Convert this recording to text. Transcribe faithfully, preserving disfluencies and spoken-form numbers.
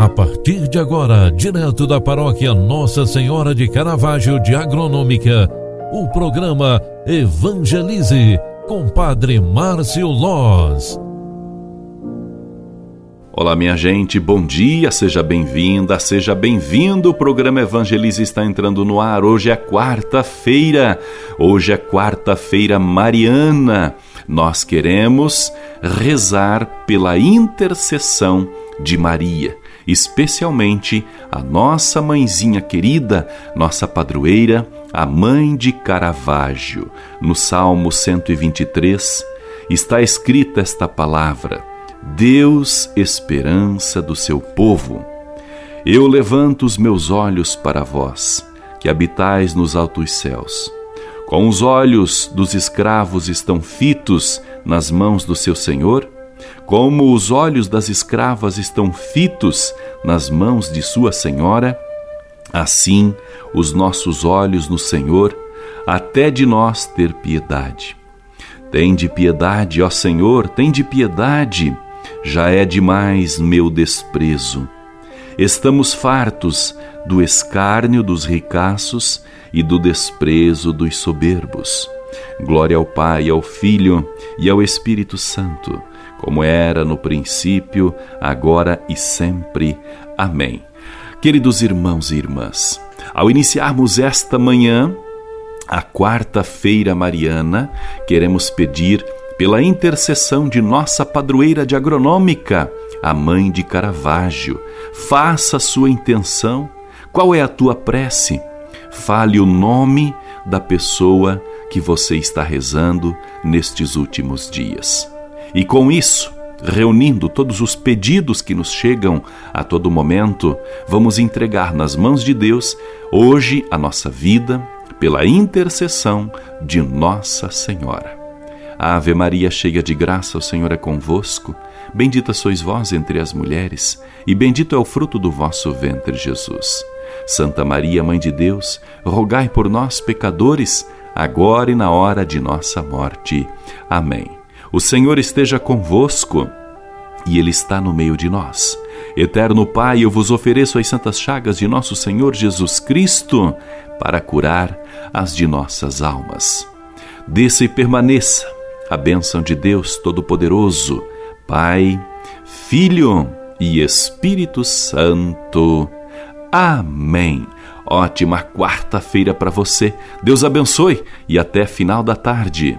A partir de agora, direto da paróquia Nossa Senhora de Caravaggio de Agronômica, o programa Evangelize com Padre Márcio Lóz. Olá, minha gente, bom dia, seja bem-vinda, seja bem-vindo. O programa Evangelize está entrando no ar. Hoje é quarta-feira, hoje é quarta-feira mariana. Nós queremos rezar pela intercessão de Maria, especialmente a nossa mãezinha querida, nossa padroeira, a mãe de Caravaggio. No Salmo cento e vinte e três está escrita esta palavra: Deus, esperança do seu povo, eu levanto os meus olhos para vós, que habitais nos altos céus. Com os olhos dos escravos estão fitos nas mãos do seu Senhor, como os olhos das escravas estão fitos nas mãos de sua senhora, assim os nossos olhos no Senhor, até de nós ter piedade. Tende piedade, ó Senhor, tende piedade, já é demais meu desprezo. Estamos fartos do escárnio dos ricaços e do desprezo dos soberbos. Glória ao Pai, ao Filho e ao Espírito Santo, como era no princípio, agora e sempre. Amém. Queridos irmãos e irmãs, ao iniciarmos esta manhã, a quarta-feira mariana, queremos pedir pela intercessão de nossa padroeira de Agronômica, a mãe de Caravaggio. Faça a sua intenção. Qual é a tua prece? Fale o nome da pessoa que você está rezando nestes últimos dias. E com isso, reunindo todos os pedidos que nos chegam a todo momento, vamos entregar nas mãos de Deus hoje a nossa vida pela intercessão de Nossa Senhora. Ave Maria, cheia de graça, o Senhor é convosco. Bendita sois vós entre as mulheres, e bendito é o fruto do vosso ventre, Jesus. Santa Maria, Mãe de Deus, rogai por nós, pecadores, agora e na hora de nossa morte. Amém. O Senhor esteja convosco e Ele está no meio de nós. Eterno Pai, eu vos ofereço as santas chagas de nosso Senhor Jesus Cristo para curar as de nossas almas. Desça e permaneça a bênção de Deus Todo-Poderoso, Pai, Filho e Espírito Santo. Amém. Ótima quarta-feira para você. Deus abençoe e até final da tarde.